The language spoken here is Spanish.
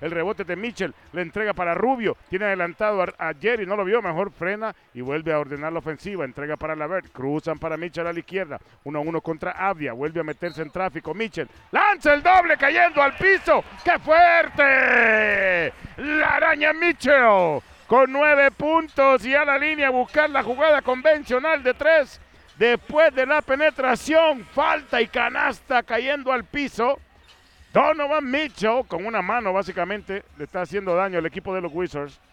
El rebote de Mitchell, le entrega para Rubio, tiene adelantado a Jerry, no lo vio, mejor frena y vuelve a ordenar la ofensiva, entrega para LeVert, cruzan para Mitchell a la izquierda, 1-1 contra Avia, vuelve a meterse en tráfico, Mitchell lanza el doble cayendo al piso, ¡qué fuerte! La araña Mitchell con 9 puntos y a la línea a buscar la jugada convencional de 3, después de la penetración, falta y canasta cayendo al piso. Donovan Mitchell, con una mano básicamente, le está haciendo daño al equipo de los Wizards.